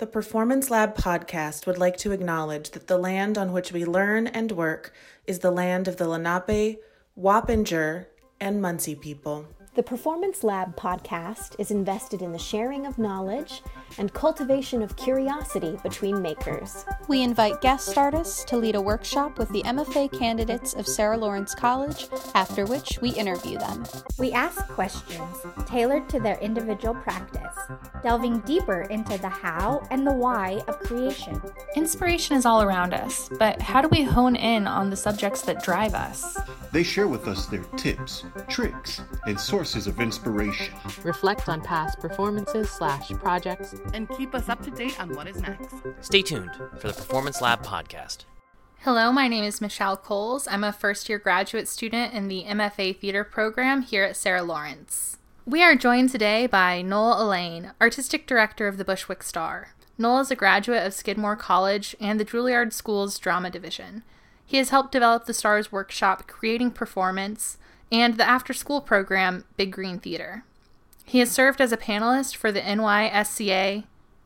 The Performance Lab podcast would like to acknowledge that the land on which we learn and work is the land of the Lenape, Wappinger, and Munsee people. The Performance Lab podcast is invested in the sharing of knowledge and cultivation of curiosity between makers. We invite guest artists to lead a workshop with the MFA candidates of Sarah Lawrence College, after which we interview them. We ask questions tailored to their individual practice, delving deeper into the how and the why of creation. Inspiration is all around us, but how do we hone in on the subjects that drive us? They share with us their tips, tricks, and sources of inspiration. Reflect on past performances/projects and keep us up to date on what is next. Stay tuned for the Performance Lab podcast. Hello, my name is Michelle Coles. I'm a first-year graduate student in the MFA Theater program here at Sarah Lawrence. We are joined today by Noel Allain, Artistic Director of the Bushwick Starr. Noel is a graduate of Skidmore College and the Juilliard School's Drama Division. He has helped develop the Starr's workshop Creating Performance and the after-school program, Big Green Theater. He has served as a panelist for the NYSCA,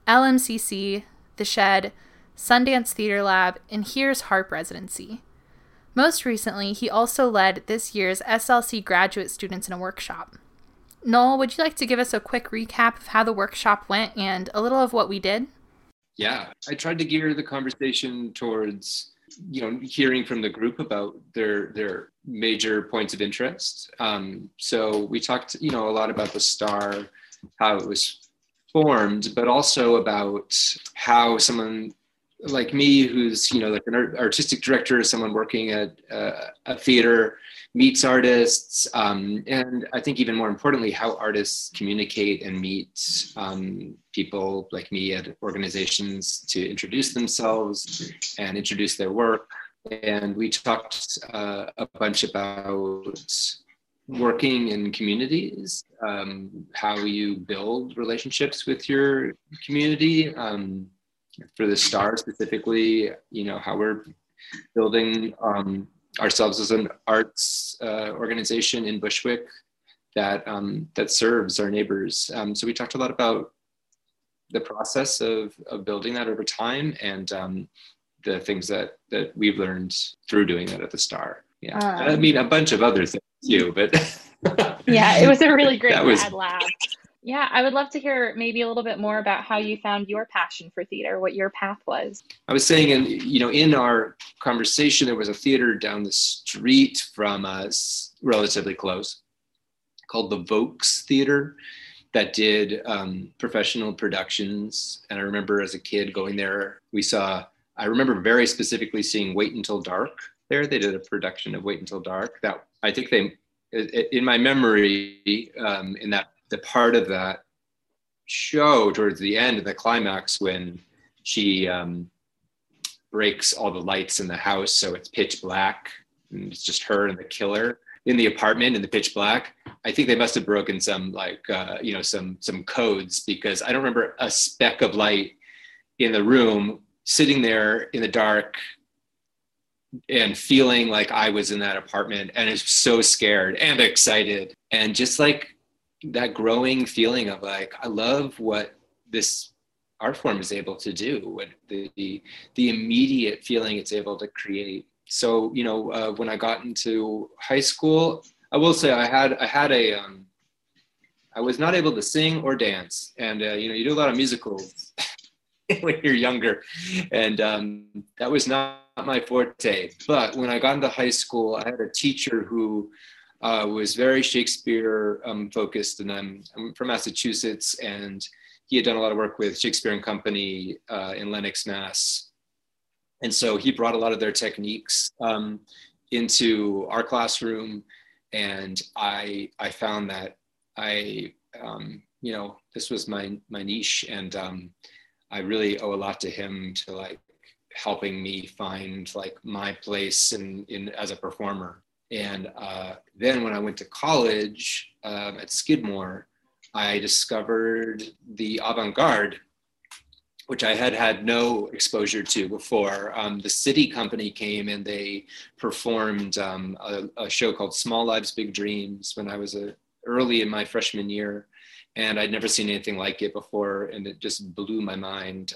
LMCC, The Shed, Sundance Theater Lab, and Here's Harp Residency. Most recently, he also led this year's SLC graduate students in a workshop. Noel, would you like to give us a quick recap of how the workshop went and a little of what we did? Yeah, I tried to gear the conversation towards hearing from the group about their major points of interest. So we talked, a lot about the Starr, how it was formed, but also about how someone like me, who's, like an artistic director, someone working at a theater, meets artists. And I think even more importantly, how artists communicate and meet people like me at organizations to introduce themselves and introduce their work. And we talked a bunch about working in communities, how you build relationships with your community, for the Starr specifically, how we're building ourselves as an arts organization in Bushwick that serves our neighbors. So we talked a lot about the process of building that over time and the things that we've learned through doing that at the Starr. Yeah, I mean, a bunch of other things too, but... Yeah, it was a really great mad laugh. Yeah, I would love to hear maybe a little bit more about how you found your passion for theater, what your path was. I was saying, in our conversation, there was a theater down the street from us, relatively close, called the Vokes Theater, that did professional productions. And I remember as a kid going there, I remember very specifically seeing Wait Until Dark there. They did a production of Wait Until Dark that I think in my memory, in that, the part of that show towards the end of the climax when she breaks all the lights in the house, so it's pitch black and it's just her and the killer in the apartment in the pitch black. I think they must have broken some some codes, because I don't remember a speck of light in the room, sitting there in the dark and feeling like I was in that apartment, and is so scared and excited, and just like that growing feeling of like, I love what this art form is able to do, what the immediate feeling it's able to create. So, when I got into high school, I will say I had I was not able to sing or dance. And, you do a lot of musicals when you're younger. And that was not my forte. But when I got into high school, I had a teacher who was very Shakespeare focused, and I'm from Massachusetts, and he had done a lot of work with Shakespeare and Company in Lenox, Mass. And so he brought a lot of their techniques into our classroom, and I found that this was my niche, and I really owe a lot to him to like helping me find like my place in as a performer. And then when I went to college at Skidmore, I discovered the avant-garde, which I had no exposure to before. The City Company came and they performed a show called Small Lives, Big Dreams when I was early in my freshman year. and I'd never seen anything like it before, and it just blew my mind.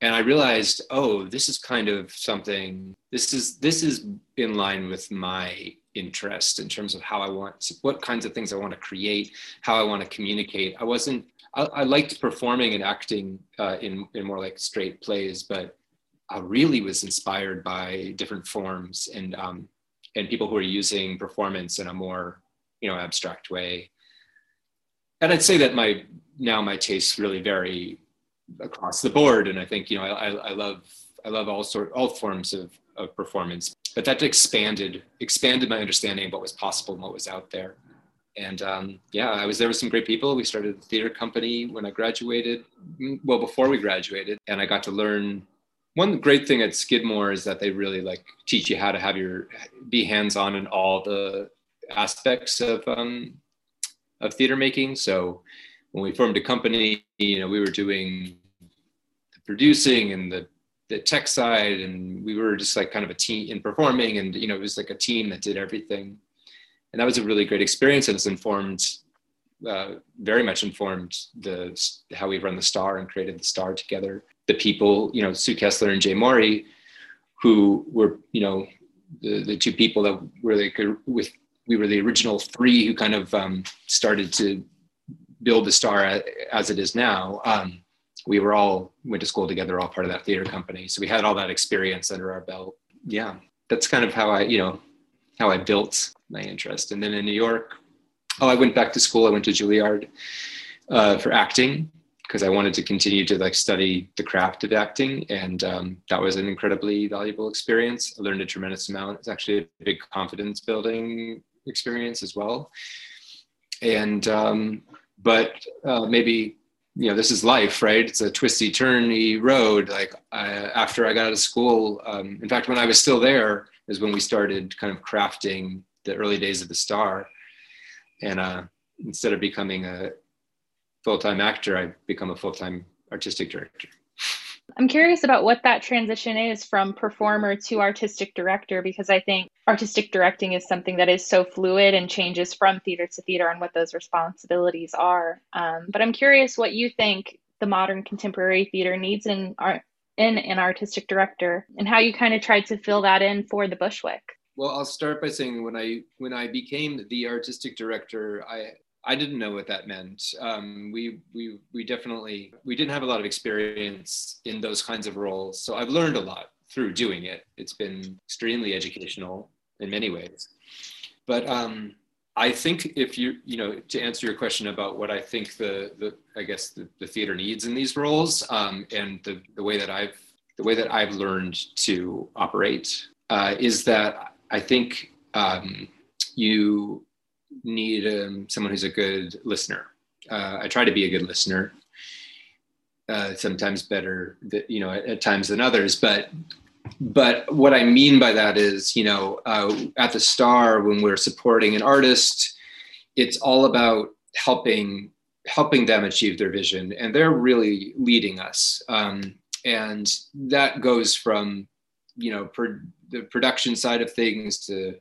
And I realized, oh, this is kind of something, this is in line with my interest in terms of how I want, what kinds of things I want to create, how I want to communicate. I liked performing and acting in more like straight plays, but I really was inspired by different forms and people who are using performance in a more, abstract way. And I'd say that now my tastes really vary across the board. And I think, I love all forms of performance, but that expanded my understanding of what was possible and what was out there. And I was there with some great people. We started the theater company when I graduated, well, before we graduated, and I got to learn. One great thing at Skidmore is that they really teach you how to be hands-on in all the aspects of theater making. So when we formed a company, we were doing the producing and the tech side, and we were just kind of a team in performing, and it was a team that did everything. And that was a really great experience, and it's very much informed how we run the Starr and created the Starr together. The people, Sue Kessler and Jay Maury, who were, the two people that were we were the original three who kind of started to build the Starr as it is now. We went to school together, all part of that theater company. So we had all that experience under our belt. Yeah, that's kind of how I built my interest. And then in New York, I went back to school. I went to Juilliard for acting, because I wanted to continue to study the craft of acting. And that was an incredibly valuable experience. I learned a tremendous amount. It's actually a big confidence building experience as well. And, maybe, this is life, right? It's a twisty, turny road. After I got out of school, in fact, when I was still there is when we started kind of crafting the early days of the Starr. And instead of becoming a full-time actor, I become a full-time artistic director. I'm curious about what that transition is from performer to artistic director, because I think artistic directing is something that is so fluid and changes from theater to theater on what those responsibilities are. But I'm curious what you think the modern contemporary theater needs in an artistic director, and how you kind of tried to fill that in for the Bushwick. Well, I'll start by saying when I became the artistic director, I didn't know what that meant. We didn't have a lot of experience in those kinds of roles. So I've learned a lot through doing it. It's been extremely educational in many ways. But I think if to answer your question about what I think the theater needs in these roles, and the way that I've learned to operate is that I think you need someone who's a good listener. I try to be a good listener, sometimes better, at times than others. But what I mean by that is, at the Starr, when we're supporting an artist, it's all about helping them achieve their vision, and they're really leading us. And that goes from, the production side of things to,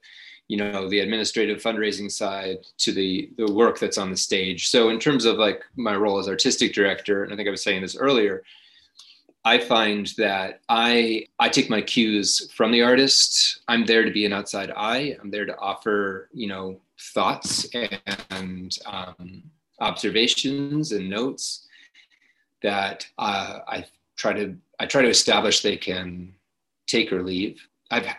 the administrative fundraising side to the work that's on the stage. So in terms of my role as artistic director, and I think I was saying this earlier, I find that I take my cues from the artist. I'm there to be an outside eye. I'm there to offer, thoughts and observations and notes that I try to establish they can take or leave.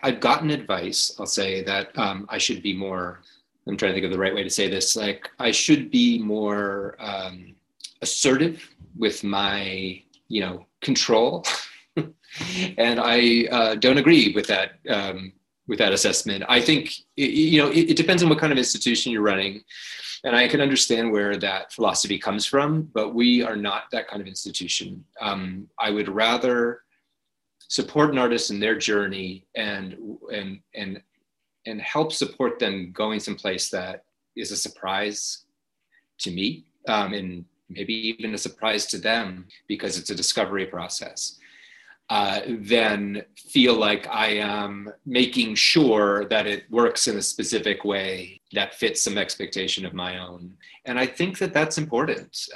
I've gotten advice, I'll say, that I should be more, I'm trying to think of the right way to say this, I should be more assertive with my, control. And I don't agree with that assessment. I think, it depends on what kind of institution you're running. And I can understand where that philosophy comes from, but we are not that kind of institution. I would rather support an artist in their journey and help support them going someplace that is a surprise to me, and maybe even a surprise to them, because it's a discovery process. then feel like I am making sure that it works in a specific way that fits some expectation of my own. And I think that that's important.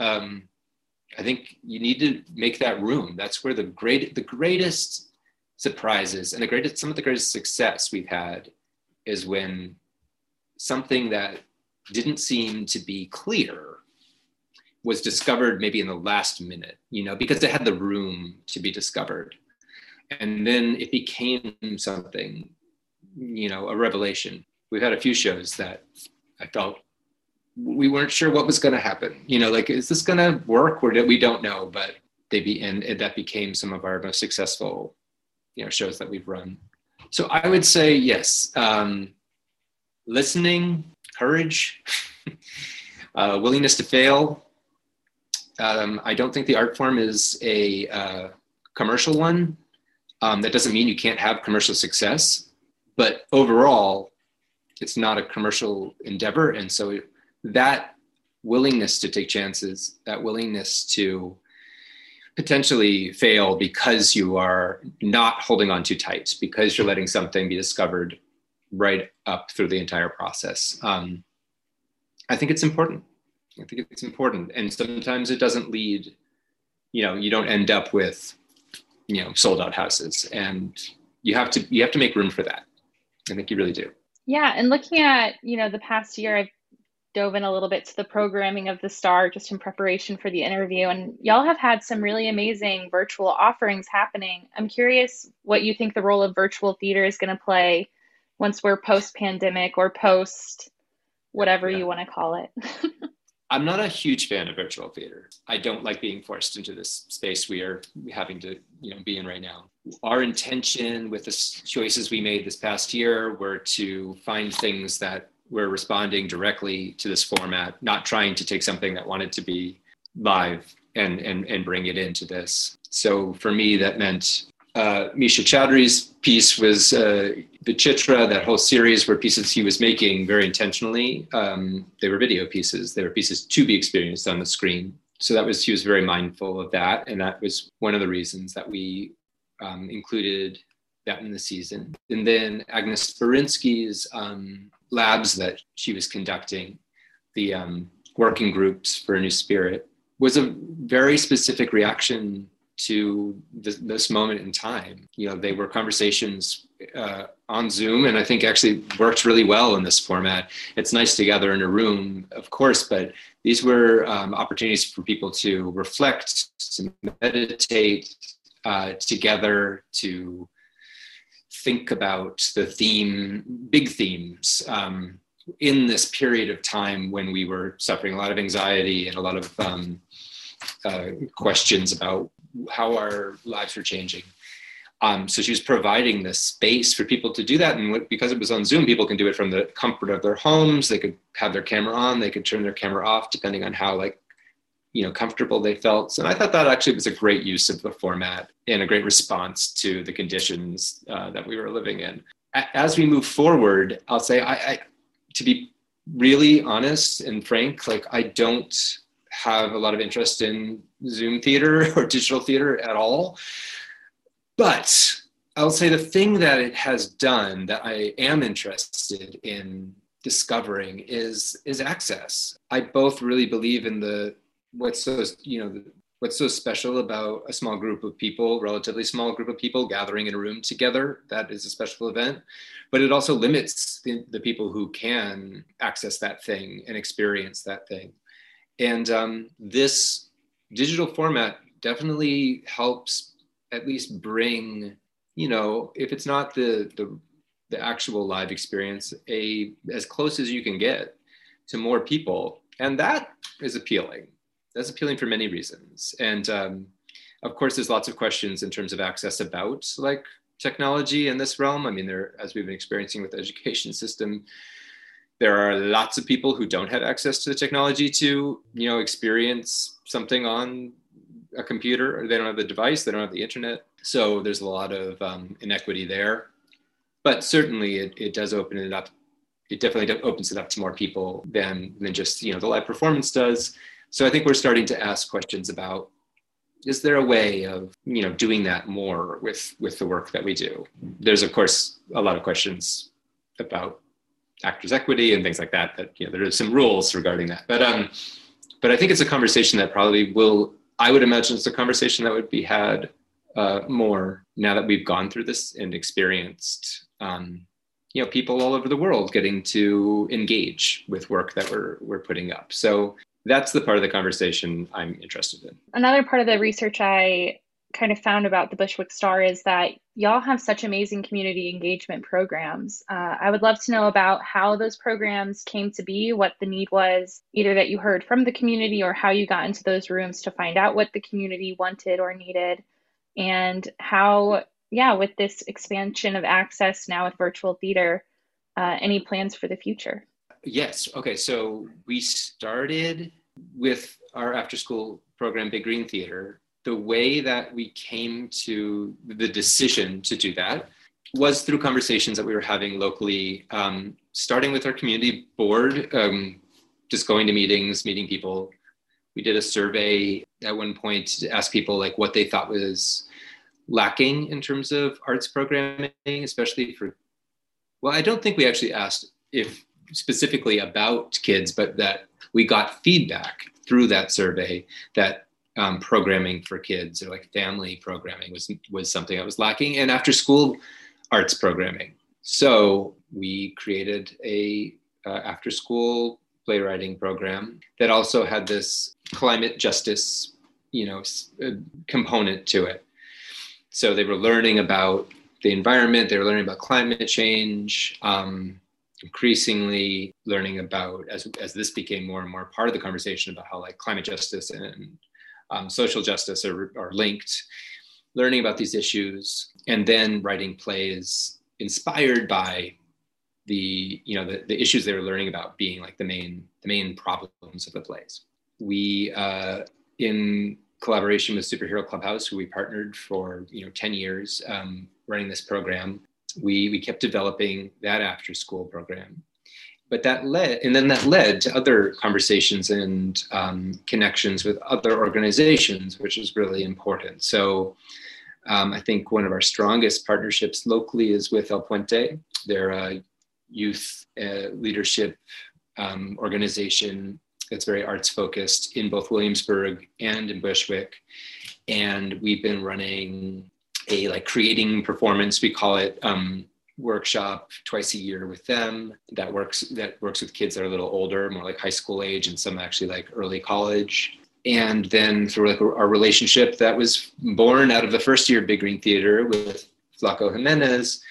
I think you need to make that room. That's where the greatest surprises and some of the greatest success we've had is when something that didn't seem to be clear was discovered maybe in the last minute, you know, because it had the room to be discovered. And then it became something, you know, a revelation. We've had a few shows that I felt we weren't sure what was going to happen. You know, like, is this going to work or we don't know, but that became some of our most successful, you know, shows that we've run. So I would say, yes, listening, courage, willingness to fail. I don't think the art form is a commercial one. That doesn't mean you can't have commercial success, but overall, it's not a commercial endeavor. And so that willingness to take chances, that willingness to potentially fail because you are not holding on too tight, because you're letting something be discovered right up through the entire process. I think it's important. And sometimes it doesn't lead, you know, you don't end up with, you know, sold out houses, and you have to make room for that. I think you really do. Yeah. And looking at, you know, the past year, I've dove in a little bit to the programming of the Star just in preparation for the interview. And y'all have had some really amazing virtual offerings happening. I'm curious what you think the role of virtual theater is going to play once we're post pandemic or post whatever you want to call it. I'm not a huge fan of virtual theater. I don't like being forced into this space we are having to, you know, be in right now. Our intention with the choices we made this past year were to find things that were responding directly to this format, not trying to take something that wanted to be live and bring it into this. So for me, that meant Misha Chowdhury's piece was Bichitra. That whole series were pieces he was making very intentionally. They were video pieces. They were pieces to be experienced on the screen. So he was very mindful of that. And that was one of the reasons that we included that in the season. And then Agnes Berinsky's labs that she was conducting, the working groups for A New Spirit, was a very specific reaction to this moment in time. You know, they were conversations on Zoom, and I think actually worked really well in this format. It's nice to gather in a room, of course, but these were opportunities for people to reflect, to meditate together, to think about the theme, big themes in this period of time when we were suffering a lot of anxiety and a lot of questions about how our lives were changing. So she was providing this space for people to do that. And because it was on Zoom, people can do it from the comfort of their homes. They could have their camera on, they could turn their camera off, depending on how, like, you know, comfortable they felt. And I thought that actually was a great use of the format and a great response to the conditions that we were living in. As we move forward, I'll say, I, to be really honest and frank, like, I don't have a lot of interest in Zoom theater or digital theater at all. But I'll say the thing that it has done that I am interested in discovering is access. I both really believe in what's so special about a small group of people, relatively small group of people gathering in a room together. That is a special event, but it also limits the people who can access that thing and experience that thing. And this digital format definitely helps at least bring, you know, if it's not the actual live experience, as close as you can get to more people. And that is appealing. That's appealing for many reasons. And of course, there's lots of questions in terms of access about, like, technology in this realm. I mean, as we've been experiencing with the education system, there are lots of people who don't have access to the technology to, you know, experience something on a computer, or they don't have the device, they don't have the internet. So there's a lot of inequity there, but certainly it does open it up. It definitely opens it up to more people than just, you know, the live performance does. So I think we're starting to ask questions about Is there a way of, you know, doing that more with the work that we do? There's, of course, a lot of questions about actors' equity and things like that, that, you know, there are some rules regarding that. But I think it's a conversation that probably will, I would imagine it's a conversation that would be had more now that we've gone through this and experienced, you know, people all over the world getting to engage with work that we're putting up. So that's the part of the conversation I'm interested in. Another part of the research I kind of found about the Bushwick Starr is that y'all have such amazing community engagement programs. I would love to know about how those programs came to be, what the need was, either that you heard from the community or how you got into those rooms to find out what the community wanted or needed, and how, yeah, with this expansion of access now with virtual theater, any plans for the future? Yes. Okay. So we started with our after-school program, Big Green Theater. The way that we came to the decision to do that was through conversations that we were having locally, starting with our community board, just going to meetings, meeting people. We did a survey at one point to ask people like what they thought was lacking in terms of arts programming, especially for, well, I don't think we actually asked if specifically about kids, but that we got feedback through that survey that programming for kids or like family programming was something that was lacking, and after school arts programming. So we created a after school playwriting program that also had this climate justice, you know, component to it. So they were learning about the environment, they were learning about climate change, increasingly learning about, as this became more and more part of the conversation about how like climate justice and social justice are linked, learning about these issues, and then writing plays inspired by the, you know, the issues they were learning about being like the main problems of the plays. We, in collaboration with Superhero Clubhouse, who we partnered for, you know, 10 years running this program, we kept developing that after school program, but that led to other conversations and connections with other organizations, which is really important. So I think one of our strongest partnerships locally is with El Puente. They're a youth leadership organization that's very arts focused in both Williamsburg and in Bushwick. And we've been running a like creating performance, we call it, workshop twice a year with them that works with kids that are a little older, more like high school age, and some actually like early college. And then through like our relationship that was born out of the first year of Big Green Theater with Flako Jimenez,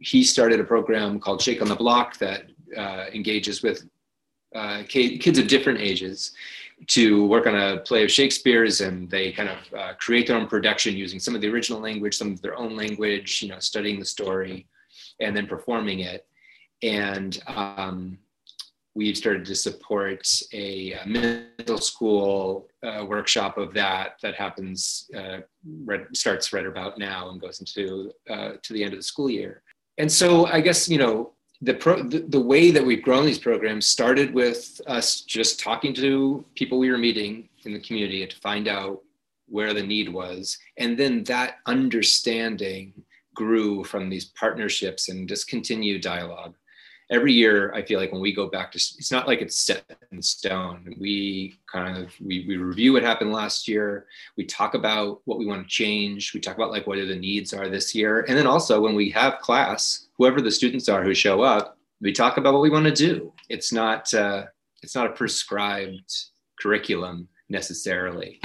he started a program called Shake on the Block that engages with kids of different ages to work on a play of Shakespeare's, and they kind of create their own production using some of the original language, some of their own language, you know, studying the story and then performing it. And we've started to support a middle school workshop of that happens, starts right about now and goes into to the end of the school year. And so I guess, you know, the way that we've grown these programs started with us just talking to people we were meeting in the community to find out where the need was. And then that understanding grew from these partnerships and just continued dialogue. Every year, I feel like when we go back to, it's not like it's set in stone. We kind of, we review what happened last year. We talk about what we want to change. We talk about like what are the needs are this year. And then also when we have class, whoever the students are who show up, we talk about what we want to do. It's not a prescribed curriculum necessarily.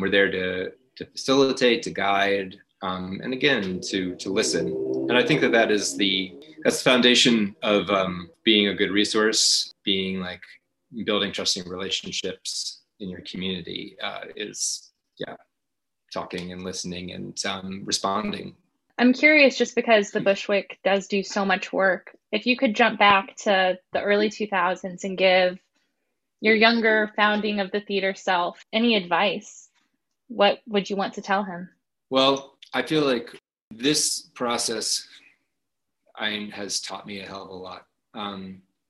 We're there to facilitate, to guide, and again, to listen. And I think that is that's the foundation of being a good resource, being like building trusting relationships in your community is talking and listening and responding. I'm curious, just because the Bushwick does do so much work, if you could jump back to the early 2000s and give your younger founding of the theater self any advice, what would you want to tell him? Well, I feel like this process has taught me a hell of a lot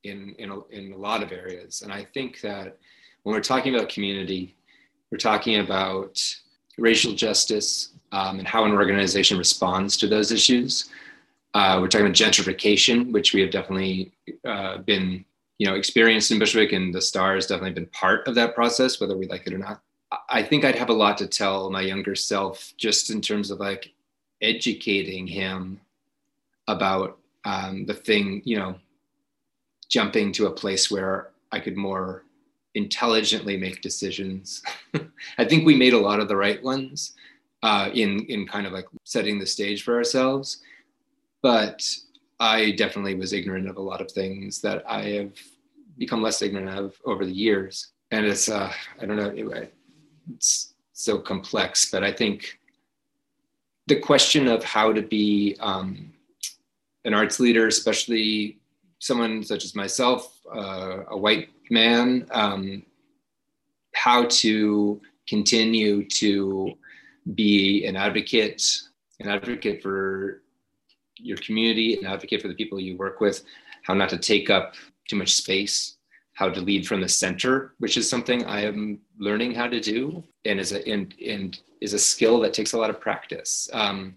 in a lot of areas. And I think that when we're talking about community, we're talking about racial justice and how an organization responds to those issues. We're talking about gentrification, which we have definitely been, experienced in Bushwick, and the Starr has definitely been part of that process, whether we like it or not. I think I'd have a lot to tell my younger self, just in terms of like educating him about the thing, jumping to a place where I could more intelligently make decisions. I think we made a lot of the right ones in kind of like setting the stage for ourselves. But I definitely was ignorant of a lot of things that I have become less ignorant of over the years. And it's, I don't know, anyway, it's so complex, but I think the question of how to be an arts leader, especially someone such as myself, a white man, how to continue to be an advocate for your community, an advocate for the people you work with, how not to take up too much space, how to lead from the center, which is something I am learning how to do, and is a skill that takes a lot of practice. I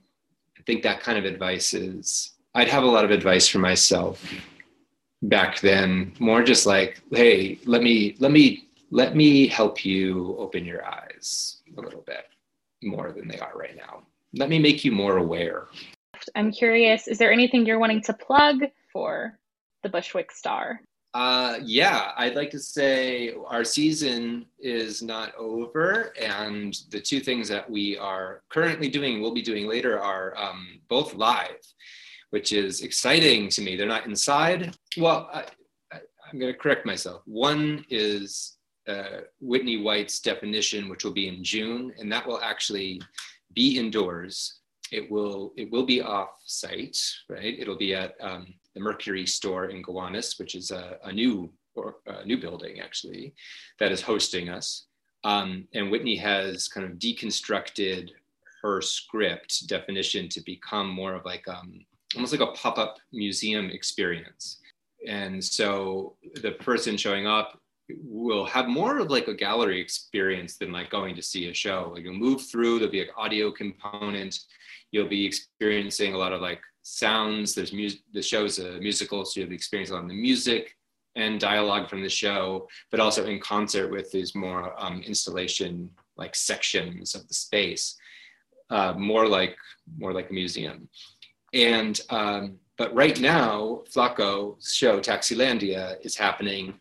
think that kind of advice is, I'd have a lot of advice for myself back then, more just like, hey, let me help you open your eyes a little bit more than they are right now. Let me make you more aware. I'm curious, is there anything you're wanting to plug for the Bushwick Starr? Yeah, I'd like to say our season is not over, and the two things that we are currently doing, we'll be doing later, are both live, which is exciting to me. They're not inside. Well, I'm going to correct myself. One is Whitney White's Definition, which will be in June, and that will actually be indoors. It will be off site, right? It'll be at the Mercury store in Gowanus, which is a new building actually that is hosting us. And Whitney has kind of deconstructed her script Definition to become more of like almost like a pop-up museum experience. And so the person showing up will have more of like a gallery experience than like going to see a show. Like, you'll move through, there'll be an audio component. You'll be experiencing a lot of like sounds. There's music, the show's a musical, so you'll be experiencing a lot of the music and dialogue from the show, but also in concert with these more installation like sections of the space, more like a museum. And, but right now, Flako's show, Taxilandia, is happening.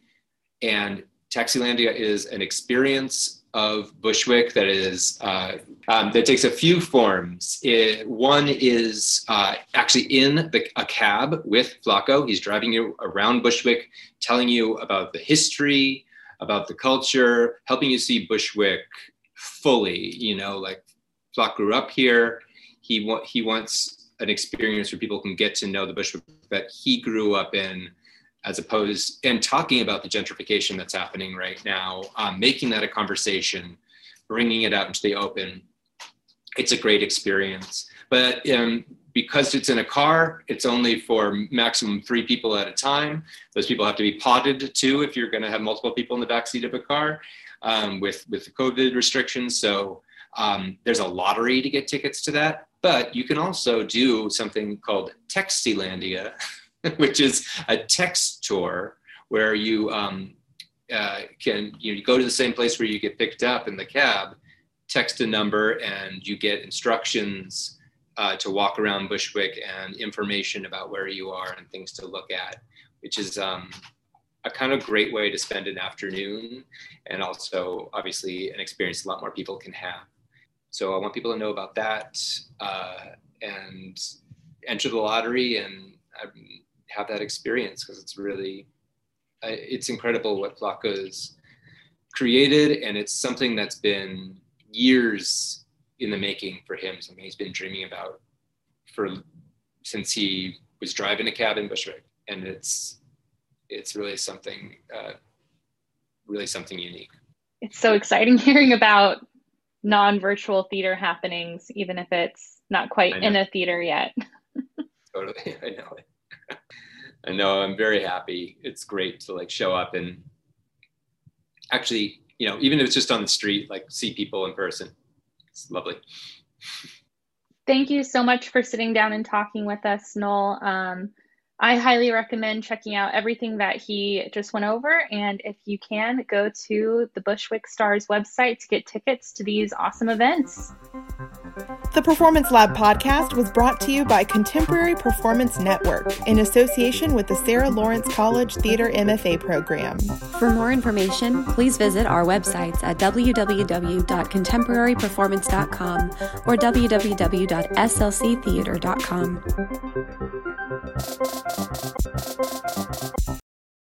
And Taxilandia is an experience of Bushwick that is that takes a few forms. One is actually in a cab with Flako. He's driving you around Bushwick, telling you about the history, about the culture, helping you see Bushwick fully. Like, Flako grew up here. He wants an experience where people can get to know the Bushwick that he grew up in, as opposed, and talking about the gentrification that's happening right now, making that a conversation, bringing it out into the open. It's a great experience. But because it's in a car, it's only for maximum 3 people at a time. Those people have to be potted too, if you're gonna have multiple people in the backseat of a car with the COVID restrictions. So there's a lottery to get tickets to that. But you can also do something called Textilandia, which is a text tour where you you go to the same place where you get picked up in the cab, text a number, and you get instructions to walk around Bushwick and information about where you are and things to look at, which is a kind of great way to spend an afternoon, and also obviously an experience a lot more people can have. So I want people to know about that and enter the lottery and have that experience, because it's really, it's incredible what Flako's created, and it's something that's been years in the making for him. Something he's been dreaming about since he was driving a cab in Bushwick, and it's really something unique. It's so exciting hearing about non-virtual theater happenings, even if it's not quite in a theater yet. Totally, I know. I know, I'm very happy. It's great to like show up and actually, even if it's just on the street, like see people in person. It's lovely. Thank you so much for sitting down and talking with us, Noel. I highly recommend checking out everything that he just went over. And if you can, go to the Bushwick Starr's website to get tickets to these awesome events. The Performance Lab podcast was brought to you by Contemporary Performance Network in association with the Sarah Lawrence College Theater MFA program. For more information, please visit our websites at www.contemporaryperformance.com or www.slctheater.com.